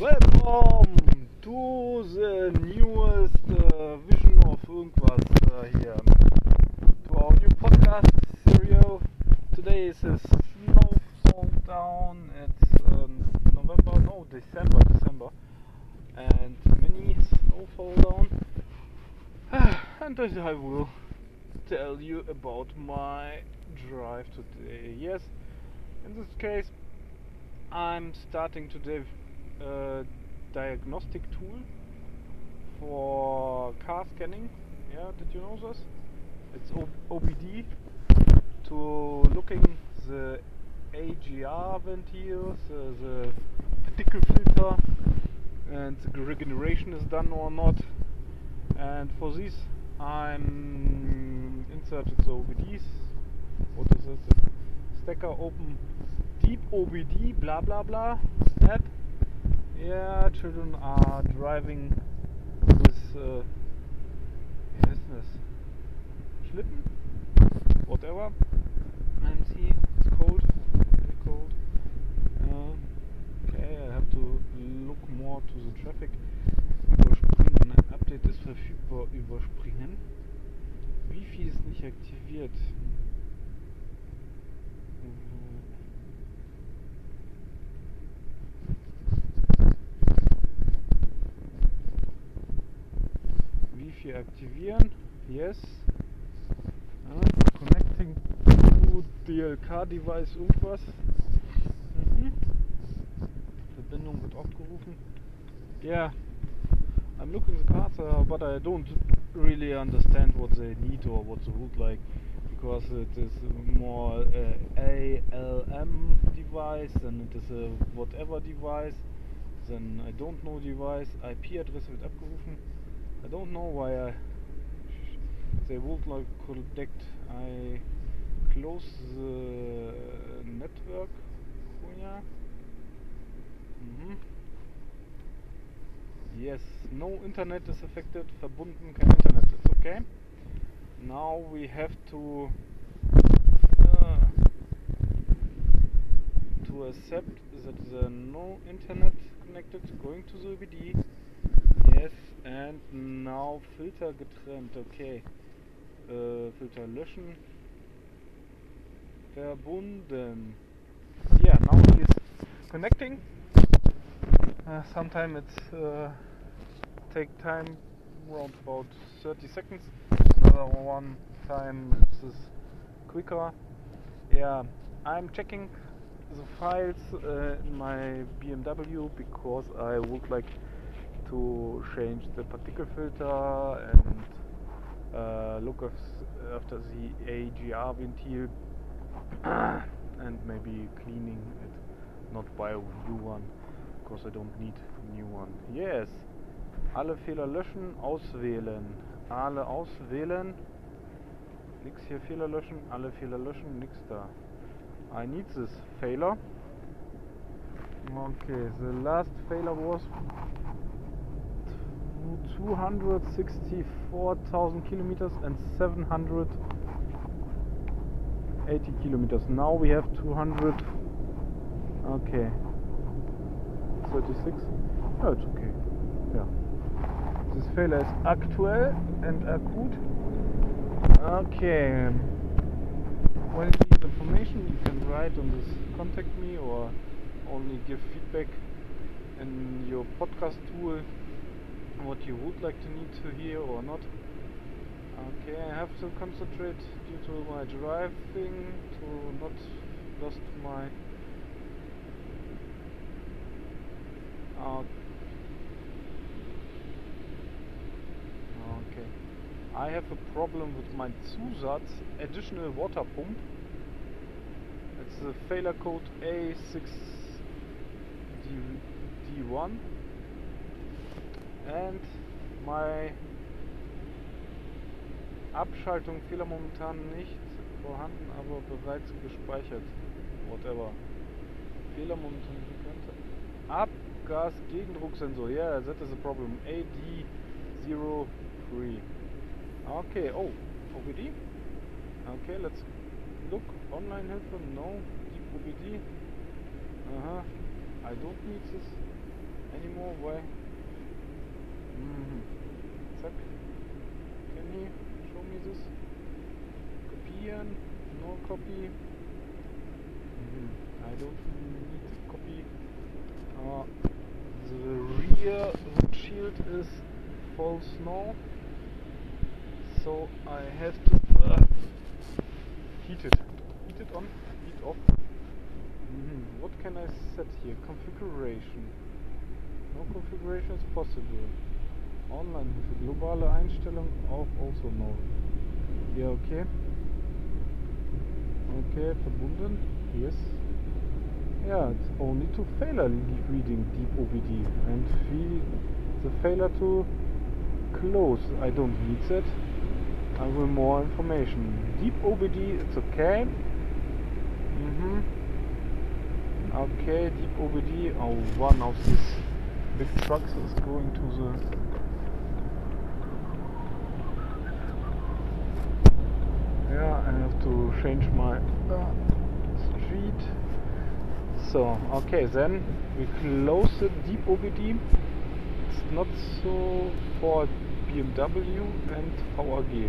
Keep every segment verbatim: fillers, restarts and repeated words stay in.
Welcome to the newest uh, vision of irgendwas uh, here, to our new podcast series. Today is a snowfall down, it's um, November, no December, December, and mini snowfall down, and I will tell you about my drive today. Yes, in this case I'm starting today Uh, diagnostic tool for car scanning. Yeah, did you know this? It's O B D, to looking the A G R ventiles, uh, the particle filter, and the regeneration is done or not. And for this I'm inserted the O B Ds. What is this? Stecker open Deep O B D blah blah blah app. Yeah, children are driving with uh, yes, yes. Schlitten, whatever. I'm see it's cold, very cold. Uh, okay, I have to look more to the traffic. Überspringen, Update ist verfügbar. Überspringen. Wifi ist nicht aktiviert. Aktivieren, yes, uh, connecting to D L K device, irgendwas, mhm. Verbindung wird aufgerufen, yeah, I'm looking at the cards, uh, but I don't really understand what they need or what they would like, because it is more uh, A L M device, than it is a whatever device, then I don't know device, I P-Adresse wird abgerufen. I don't know why I they would like connect. I close the network. Yeah. Mm-hmm. Yes, no internet is affected. Verbunden, kein Internet. It's okay. Now we have to uh, to accept that the no internet connected going to the O B D. Yes, and now Filter getrennt, okay. Äh, Filter löschen. Verbunden. Yeah, now it is connecting. Uh, Sometimes it's uh, take time around about thirty seconds. Another one time this is quicker. Yeah, I'm checking the files uh, in my B M W because I would like to change the particle filter and uh, look after the A G R ventil and maybe cleaning it, not buy a new one because I don't need a new one. Yes, alle Fehler löschen, auswählen, alle auswählen, nix hier Fehler löschen, alle Fehler löschen, nix da. I need this failure. Okay, the last failure was two hundred sixty-four thousand kilometers and seven hundred eighty kilometers. Now we have two hundred. Okay, thirty-six. Oh, it's okay. Yeah, this failure is actual and acute. Okay, when you need information, you can write on this, contact me, or only give feedback in your podcast tool. What you would like to need to hear or not. Okay, I have to concentrate due to my driving to not lost my uh, okay, I have a problem with my Zusatz additional water pump. It's the failure code A six D one. And my Abschaltung Fehler momentan nicht vorhanden, aber bereits gespeichert. Whatever. Fehler momentan könnte. Abgas Gegendrucksensor. Yeah, that is a problem. A D zero three. Okay, oh, O B D. Okay, let's look. Online Hilfe. No. Deep O B D. Uh-huh. I don't need this. anymore way. Mm-hmm. Zack. Can he show me this? Kopieren. No copy. Mm-hmm. I don't need to copy. Uh, the rear wood shield is false now. So I have to uh, heat it. Heat it on, heat off. Mm-hmm. What can I set here? Configuration. No configuration is possible. Online Hilfe. Globale Einstellung auf also no. Ja, okay. Okay, verbunden. Yes. Yeah, it's only to failure reading Deep O B D and feel the failure to close. I don't need that. I will more information. Deep O B D, it's okay. Mm-hmm. Okay, Deep O B D. Oh, one of these big trucks is going to the yeah. I have to change my uh, street. So okay, then we close the Deep O B D. It's not so for B M W and V A G.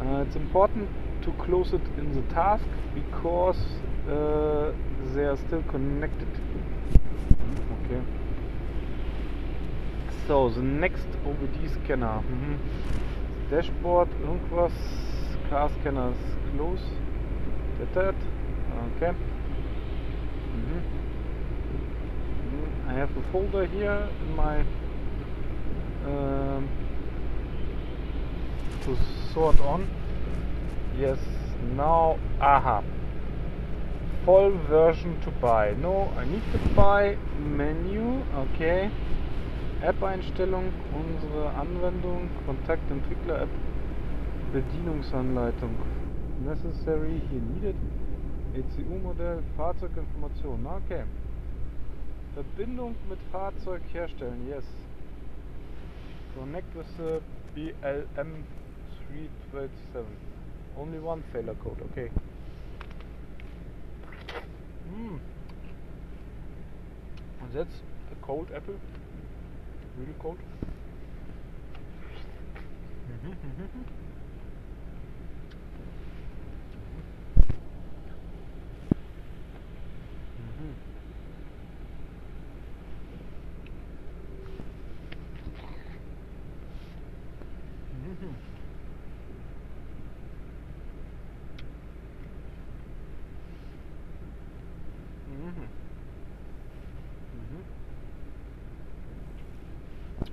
Uh, it's important to close it in the task because uh, they are still connected. Okay. So the next O B D scanner. Mm-hmm. Dashboard, irgendwas, car scanners close. That, that. Okay. Mm-hmm. Mm-hmm. I have a folder here in my um, to sort on. Yes, now, aha, full version to buy. No, I need to buy menu. Okay, App-Einstellung, unsere Anwendung, Kontakt, Entwickler, App, Bedienungsanleitung, necessary, hier needed, E C U-Modell, Fahrzeuginformation. Okay, Verbindung mit Fahrzeug herstellen. Yes, connect with the B L M three twenty-seven. Only one failure code, okay. Mm. That's a cold apple. Really cold.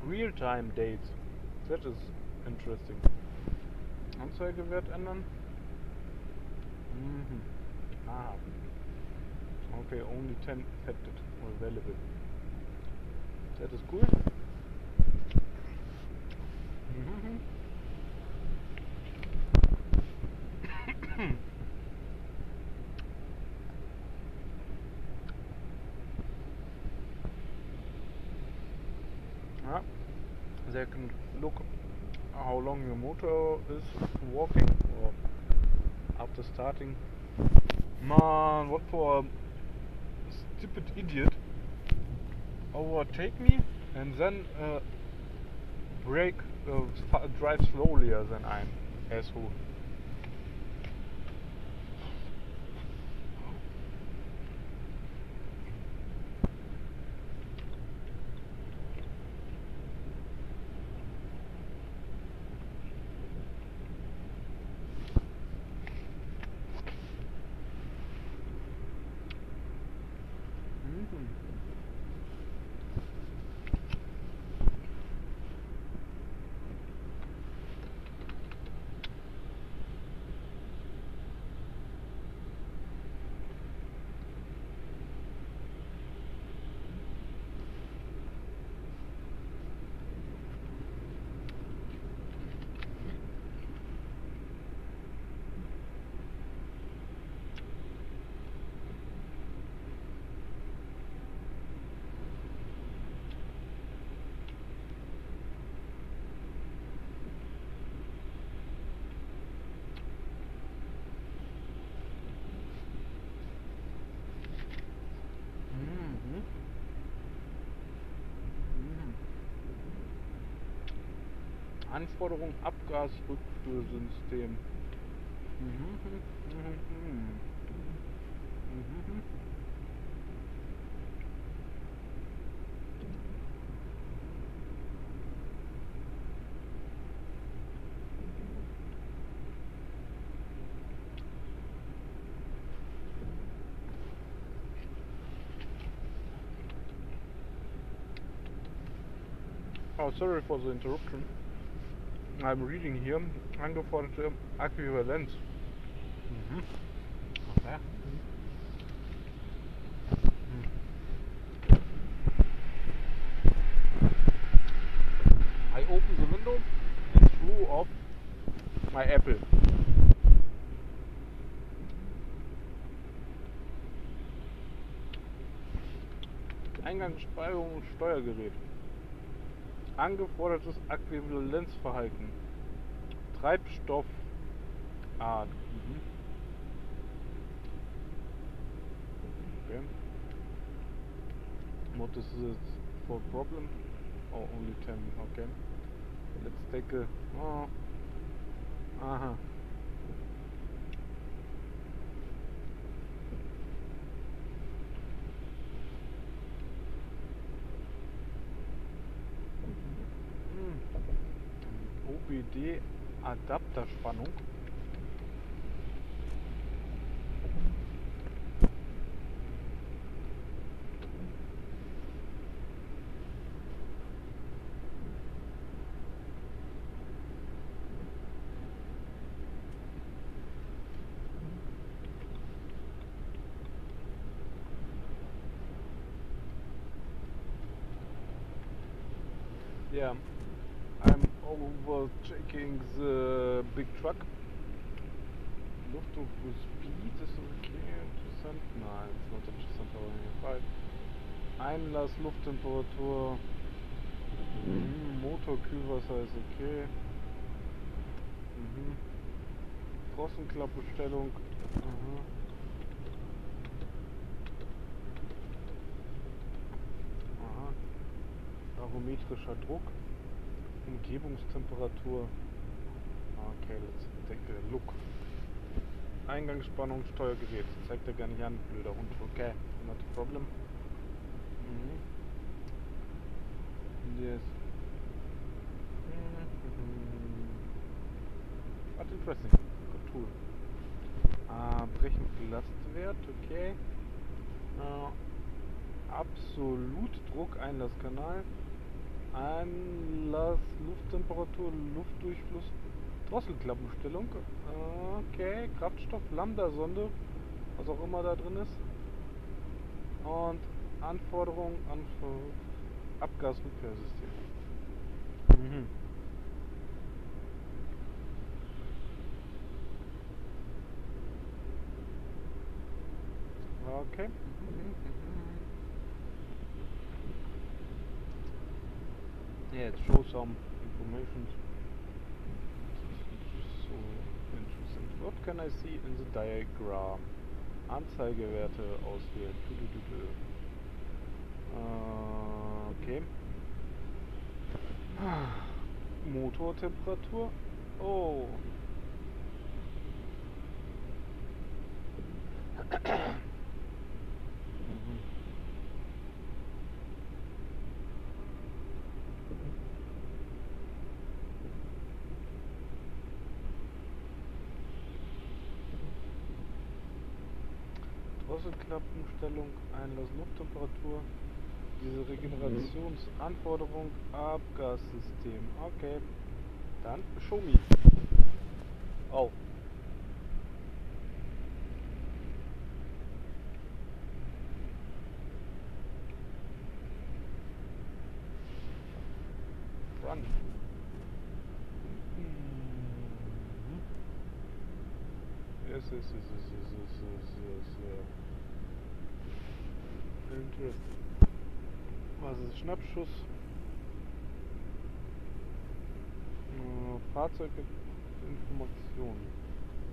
Real-time dates. That is interesting. Anzeigewert ändern. Mhm. Ah. Okay, only ten affected or available. That is cool. Mhm. They can look how long your motor is walking or after starting. Man, what for a stupid idiot overtake me and then uh, brake, uh, drive slowlier than I'm asshole. Anforderung Abgasrückführsystem. Oh, sorry for the interruption. I'm reading here. Angeforderte Äquivalenz. Mhm. Okay. I open the window and threw off my apple. Eingangssteuerung und Steuergerät. Angefordertes Äquivalenzverhalten. Treibstoffart. Mhm. Okay. What is this for problem? Oh, only ten. Okay. Let's take a. Oh. Aha. O B D Adapterspannung. Yeah. Over checking the big truck. Luftdruck with speed is okay. Interessant? Nein, it's not interessant, aber fine. Einlass, Lufttemperatur, mhm. Motorkühlwasser ist okay. Mhm. Drossenklappbestellung. Mhm. Aha. Barometrischer Druck. Umgebungstemperatur. Okay, let's take a look. Eingangsspannung, Steuergerät. Das zeigt er gar nicht an, blöder Hund. Okay, not a problem. Mhm. Yes. Mhm. But interesting. Good tool. Ah, Brechen Lastwert, okay. Uh, absolut Druck, Einlasskanal. Einlass, Lufttemperatur, Luftdurchfluss, Drosselklappenstellung, okay, Kraftstoff, Lambda-Sonde, was auch immer da drin ist, und Anforderungen an Abgasrückführsystem. Mhm. Okay. Yeah, it shows some information. So interesting. What can I see in the diagram? Anzeigewerte auswählen. Uh, okay. Motortemperatur. Oh. Drosselklappenstellung, Einlass, Lufttemperatur, diese Regenerationsanforderung, Abgassystem. Okay, dann show me. Oh. Run. Yes, yes, yes, yes, yes, yes, yes, yes. Interesting. Was ist Schnappschuss? Uh, Fahrzeuginformation.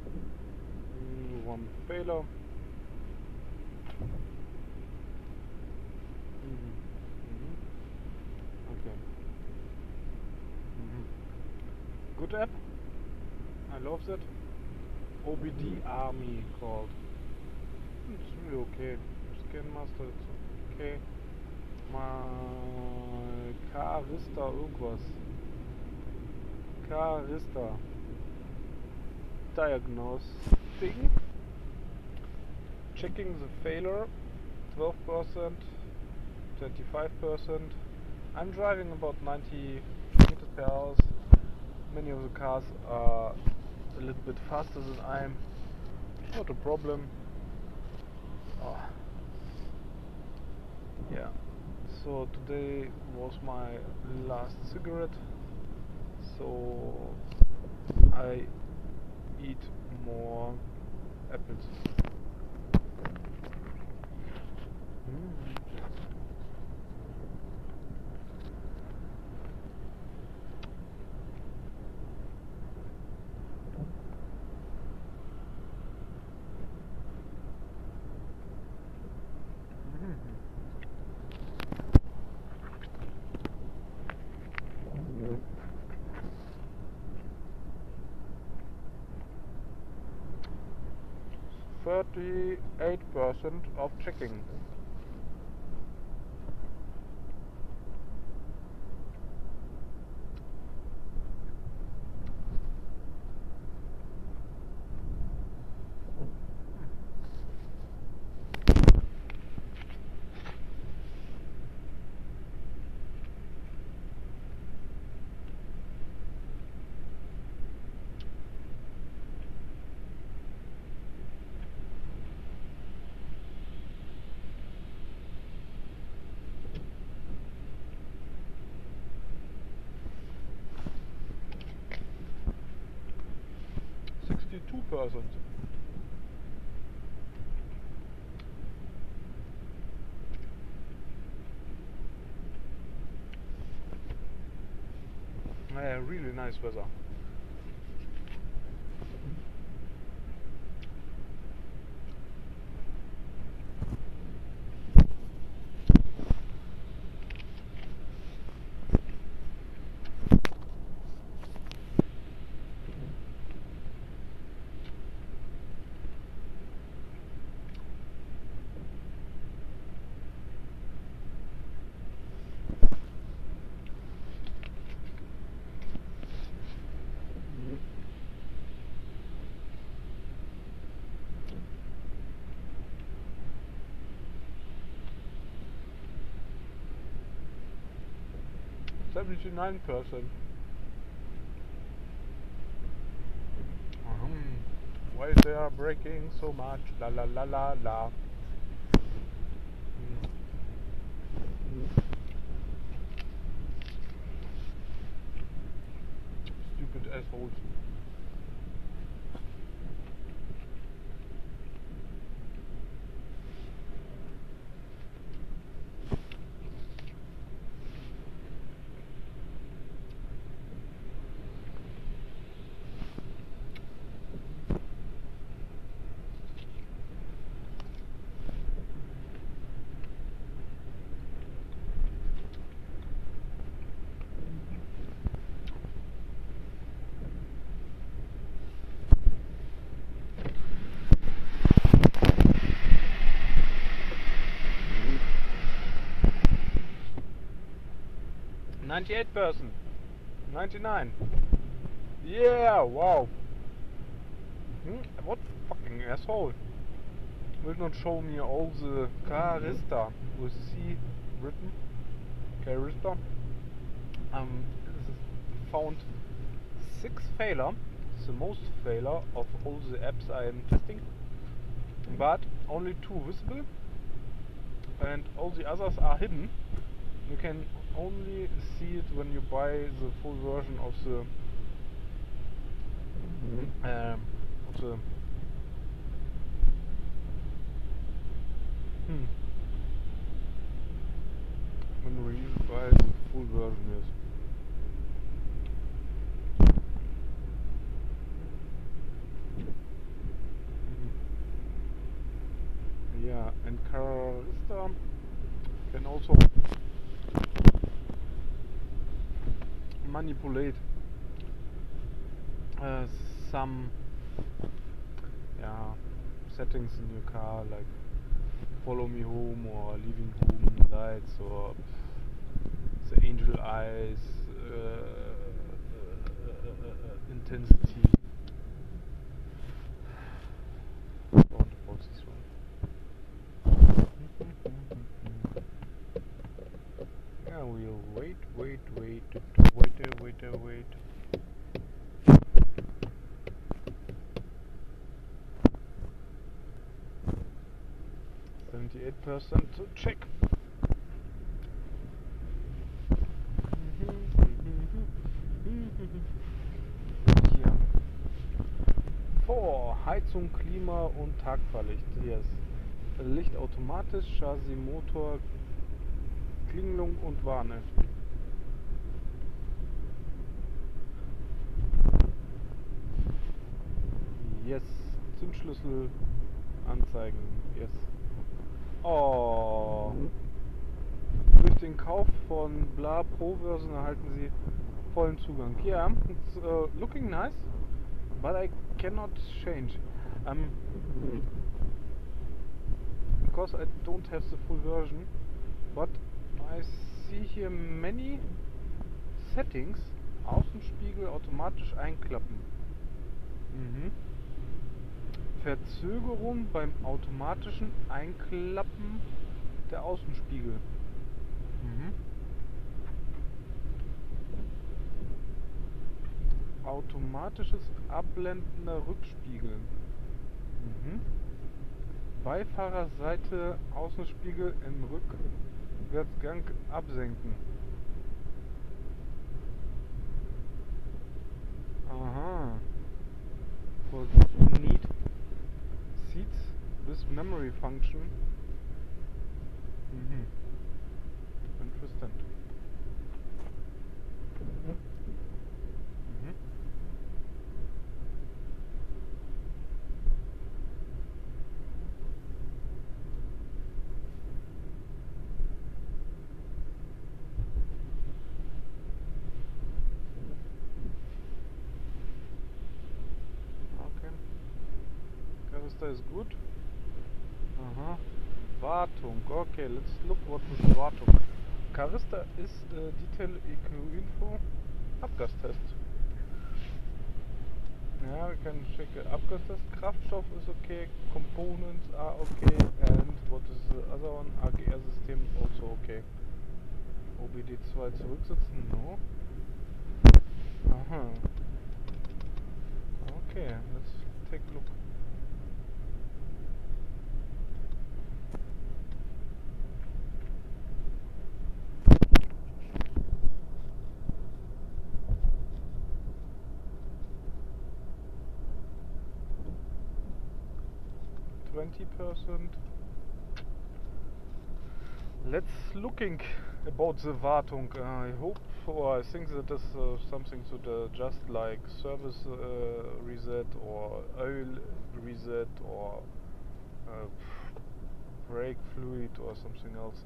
Mm, one Fehler. Mm-hmm. Mm-hmm. Okay. Mm-hmm. good app. I love that. O B D Army called. It's really okay. Scan Master, it's okay. Mal Carista irgendwas. Carista. Diagnosing. Checking the failure. twelve percent. twenty-five percent. I'm driving about ninety kilometers per hour. Many of the cars are a little bit faster than I am. Not a problem. Oh. Yeah. So today was my last cigarette. So I eat more apples. Mm. thirty-eight percent of checking. two percent. Yeah, really nice weather. seventy-nine percent. Um, why they are breaking so much? La la la la la. Mm. Stupid assholes. ninety-eight percent, ninety-nine. Yeah, wow. Mm-hmm. What fucking asshole will not show me all the Carista with C written. Carista. Um, found six failure, the most failure of all the apps I am testing, but only two visible, and all the others are hidden. You can only see it when you buy the full version of the uh, of the hmm. when we buy the full version, yes. Hmm. Yeah, and Carista can also manipulate uh, some yeah settings in your car, like follow me home or leaving home lights or the angel eyes uh, uh, uh, uh, intensity. Yeah, we'll wait, wait, wait, wait, wait, wait, wait. seventy-eight percent to check. Hier. Vor Heizung, Klima und Tagfahrlicht. Hier ist Licht automatisch, Chassis, Motor, Klingelung und Warne. Yes. Zündschlüssel anzeigen. Yes. Oh. Durch den Kauf von Bla Pro Version erhalten Sie vollen Zugang. Yeah, it's uh, looking nice, but I cannot change. Um, because I don't have the full version, but I see here many settings. Außenspiegel automatisch einklappen. Mhm. Verzögerung beim automatischen Einklappen der Außenspiegel. Mhm. Automatisches abblendender Rückspiegel. Mhm. Beifahrerseite Außenspiegel in Rückwärtsgang absenken. Aha. Position need seats with memory function. Mhm. Interessant. Mhm. Okay. Carista ist gut. Aha. Wartung. Okay, let's look what is Wartung. Carista ist äh, Detail E Q Info Abgastest. Ja, wir können checken. Abgastest, Kraftstoff ist okay, Components are okay, and what is the other one? A G R System also okay. O B D zwei zurücksetzen, no. Aha. Okay, let's take a look. twenty percent. Let's looking about the Wartung. Uh, I hope or I think that is uh, something to the just like service uh, reset or oil reset or uh, brake fluid or something else.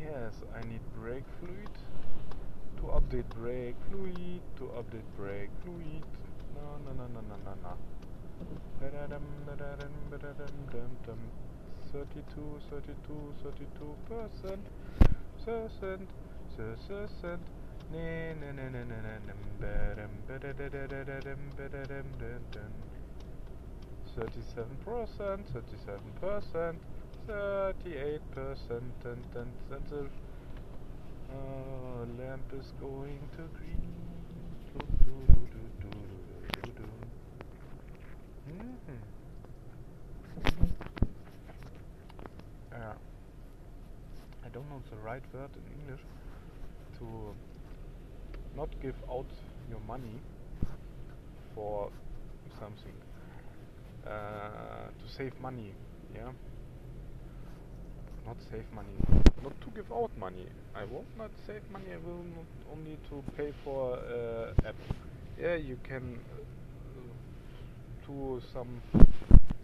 Yes, I need brake fluid to update brake fluid to update brake fluid. No, no, no, no, no, no, no. thirty-two, thirty-two, thirty-two percent, percent, percent. Nee, nee, nee, nee, nee, thirty-seven percent, thirty-seven percent, thirty-eight percent, and the lamp is going to green. Uh, I don't know the right word in English to not give out your money for something, uh, to save money, yeah, not save money, not to give out money. I won't not save money, I will not only to pay for uh, app. Yeah, you can uh, do some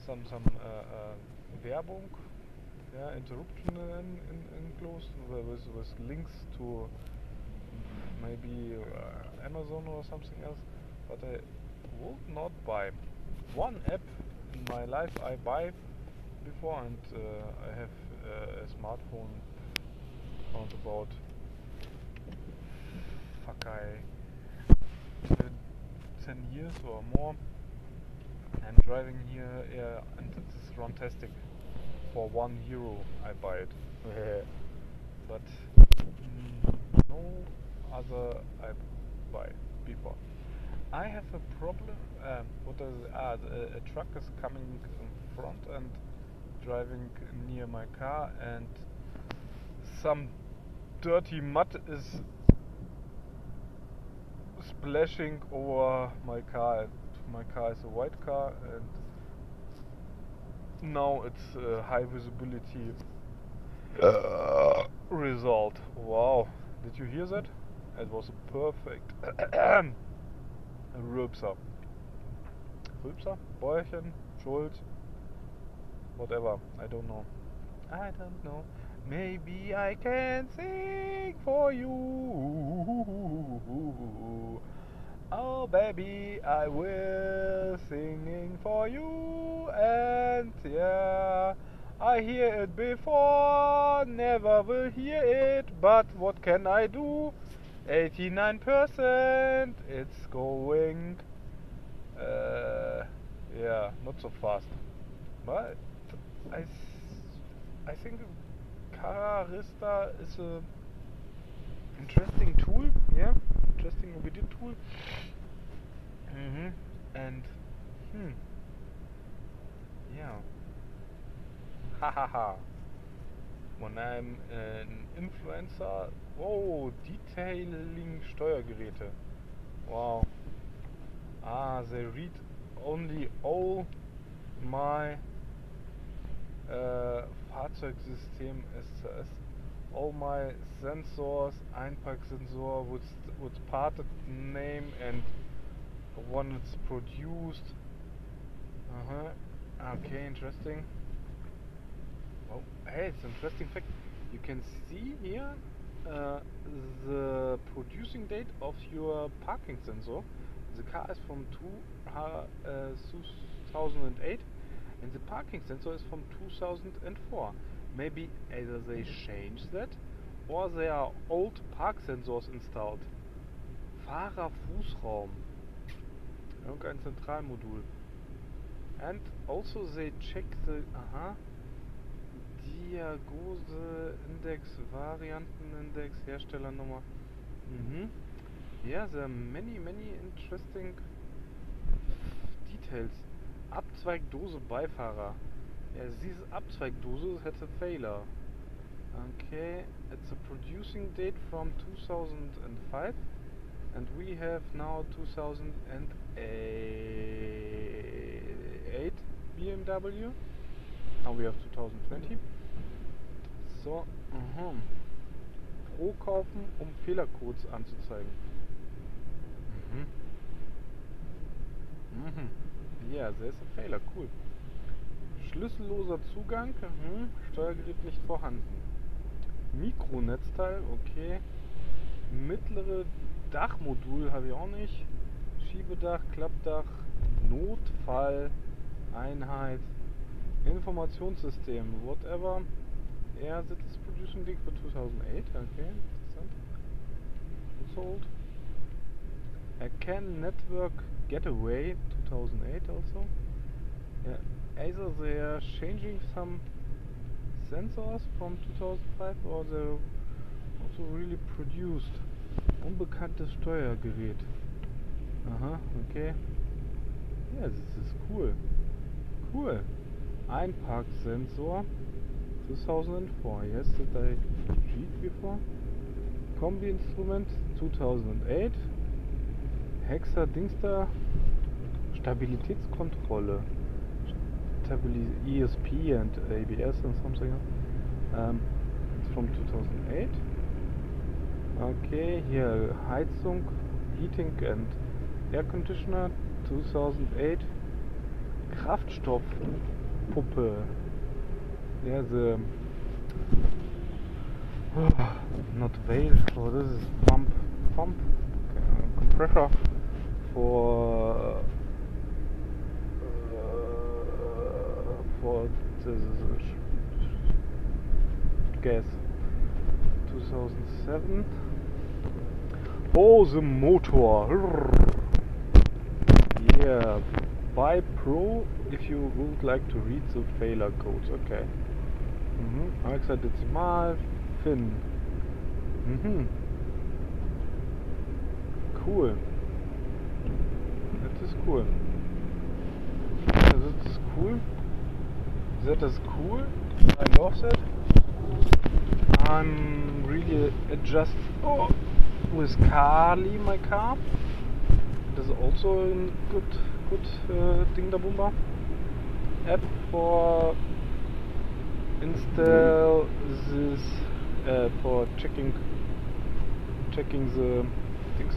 some some uh, uh, Werbung. Yeah, interruption in, in, in closed with, with links to maybe uh, Amazon or something else, but I would not buy. One app in my life I buy before, and uh, I have uh, a smartphone around about fuck I ten years or more. I'm driving here, yeah, and it's fantastic. For one euro I buy it. But mm, no other I buy before. I have a problem. Um, what is ah, the, a truck is coming in front and driving near my car, and some dirty mud is splashing over my car. My car is a white car, and now it's a high visibility uh. result. Wow, did you hear that? It was a perfect. Rülpser. Rülpser? Bäuerchen? Schuld? Whatever. I don't know. I don't know. Maybe I can sing for you. Oh baby, I will singing for you. And yeah, I hear it before, never will hear it. But what can I do? eighty-nine percent, it's going, uh, yeah, not so fast, but I, I think Carista is a interesting tool, yeah, interesting O B D tool, mm-hmm. and, hmm, yeah, ha ha ha, when I'm an influencer. Oh, detailing Steuergeräte. Wow. Ah, they read only all my uh, Fahrzeugsystem S C S. All my sensors, Einpacksensor with, with parted name and one it's produced. Uh-huh. Okay, interesting. Oh, hey, it's an interesting fact. You can see here Uh, the producing date of your parking sensor. The car is from two, uh, two thousand eight and the parking sensor is from two thousand four. Maybe either they change that or there are old park sensors installed. Fahrerfußraum. Irgendein Zentralmodul. And also they check the... Aha. Diagnose, Index, Variantenindex, Herstellernummer. Mhm. Yeah, there are many, many interesting details. Abzweigdose, Beifahrer. Yeah, this Abzweigdose has a failure. Okay, it's a producing date from two thousand five, and we have now two thousand eight B M W. Now we have two thousand twenty. So, mhm. Pro kaufen, um Fehlercodes anzuzeigen. Mhm. Mhm. Ja, yeah, there's a failure, cool. Schlüsselloser Zugang, mhm. Steuergerät nicht vorhanden. Mikronetzteil, okay. Mittlere Dachmodul habe ich auch nicht. Schiebedach, Klappdach, Notfall, Einheit, Informationssystem, whatever. Yeah, that is producing date for two thousand eight, okay, interessant. It's old. A can network getaway two thousand eight also. Yeah, either they are changing some sensors from two thousand five or they also really produced. Unbekanntes Steuergerät. Aha, okay. Yeah, this is cool. Cool. Einparksensor. two thousand four, yes, that I read before. Kombi instrument two thousand eight. Hexer Dingster Stabilitätskontrolle. Stabil E S P and A B S and something. Um, it's from two thousand eight. Okay, here Heizung, Heating and Air Conditioner two thousand eight. Kraftstoffpuppe. Yeah, the uh, not valve, so this is pump, pump, uh, compressor, vor, äh, vor Gas zweitausendsieben. Bose Motor. Yeah. Buy Pro if you would like to read the failure codes. Okay. Mhm. Hexadezimal Finn. Mhm. Cool. Das ist cool. Das ist cool. That is cool. I love that. I'm really adjust. Oh. With Carly, my car. That is also a good, good uh, thing, the Boomba app for install this uh, for checking, checking the things,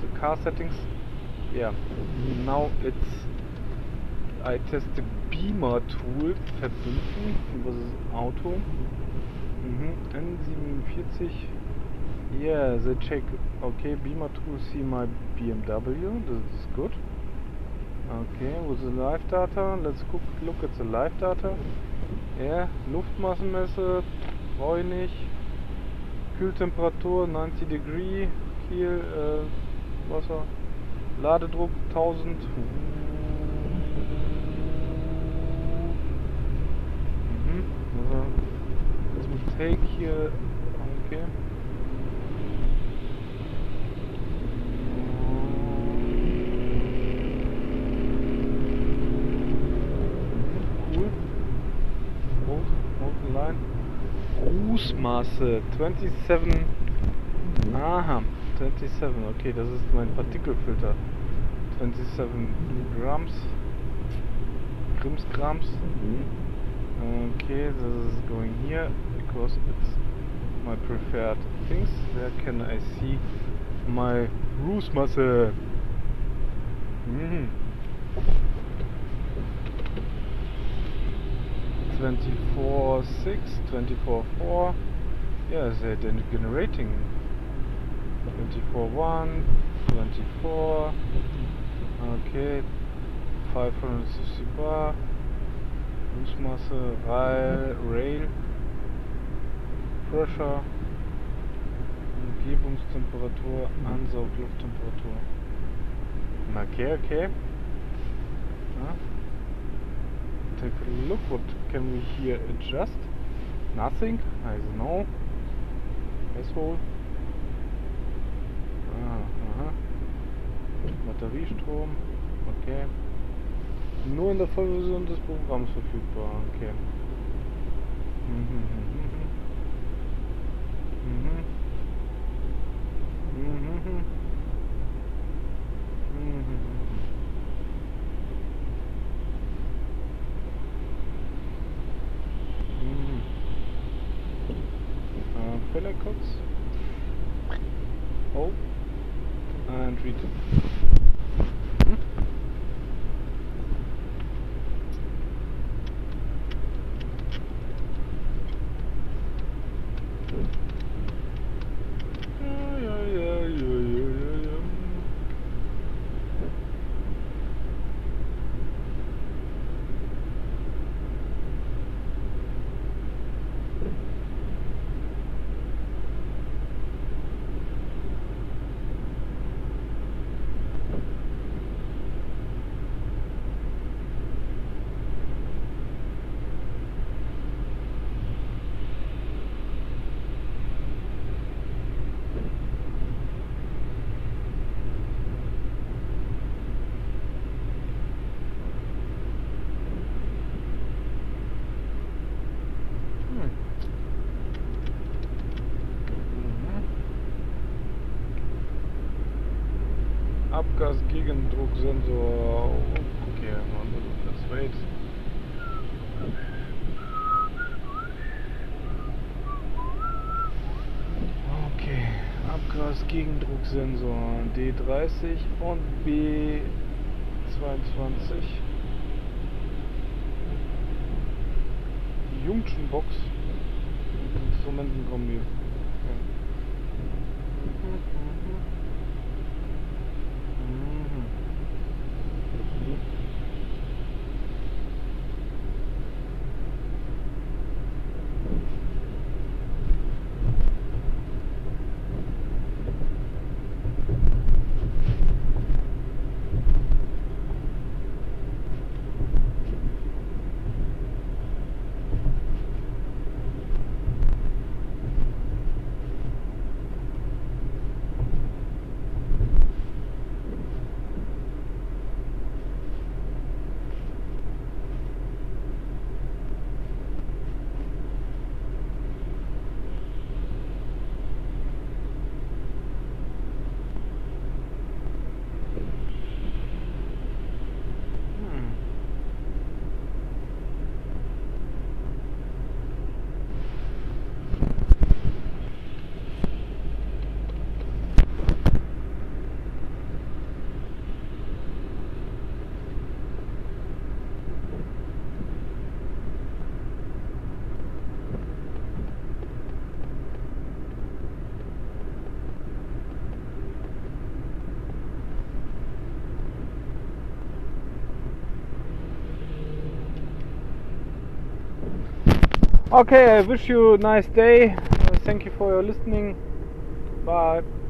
the car settings. Yeah. Now it's I test the beamer tool verbunden über das Auto. Mhm. N siebenundvierzig. Yeah, they check. Okay, beamer to see my B M W. This is good. Okay, with the live data, let's look, look at the live data. Yeah, Luftmassenmesse, brauche ich nicht. Kühltemperatur neunzig Degree. Hier äh, Wasser. Ladedruck tausend. Mhm. Also, let's me take hier. Okay. Rußmaße siebenundzwanzig. Aha, siebenundzwanzig. Okay, das ist mein Partikelfilter. siebenundzwanzig Grams. Grims Grams. Okay, this is going here because it's my preferred things. Where can I see my Rußmaße? Mm. twenty-four six, twenty-four four, yes, they're generating twenty-four one, twenty-four, okay, five hundred sixty bar, Fußmasse, rail, rail, pressure, Umgebungstemperatur, Ansauglufttemperatur, okay, okay, ja. Take a look, what can we here adjust? Nothing, I don't know. Asshole. Ah, aha. Batteriestrom, okay. Nur in der Vollversion des Programms verfügbar, okay. Mhm, mhm, mhm. Mhm. Mhm. Oh, and read. Hm? Ja, ja, ja, ja, ja, ja, ja. Gegendrucksensor, okay, das war jetzt. Okay, Abgasgegendrucksensor D dreißig und B zweiundzwanzig. Die Junction-Box mit Instrumentenkombi. Okay. Mhm. Okay, I wish you a nice day. Uh, thank you for your listening. Bye.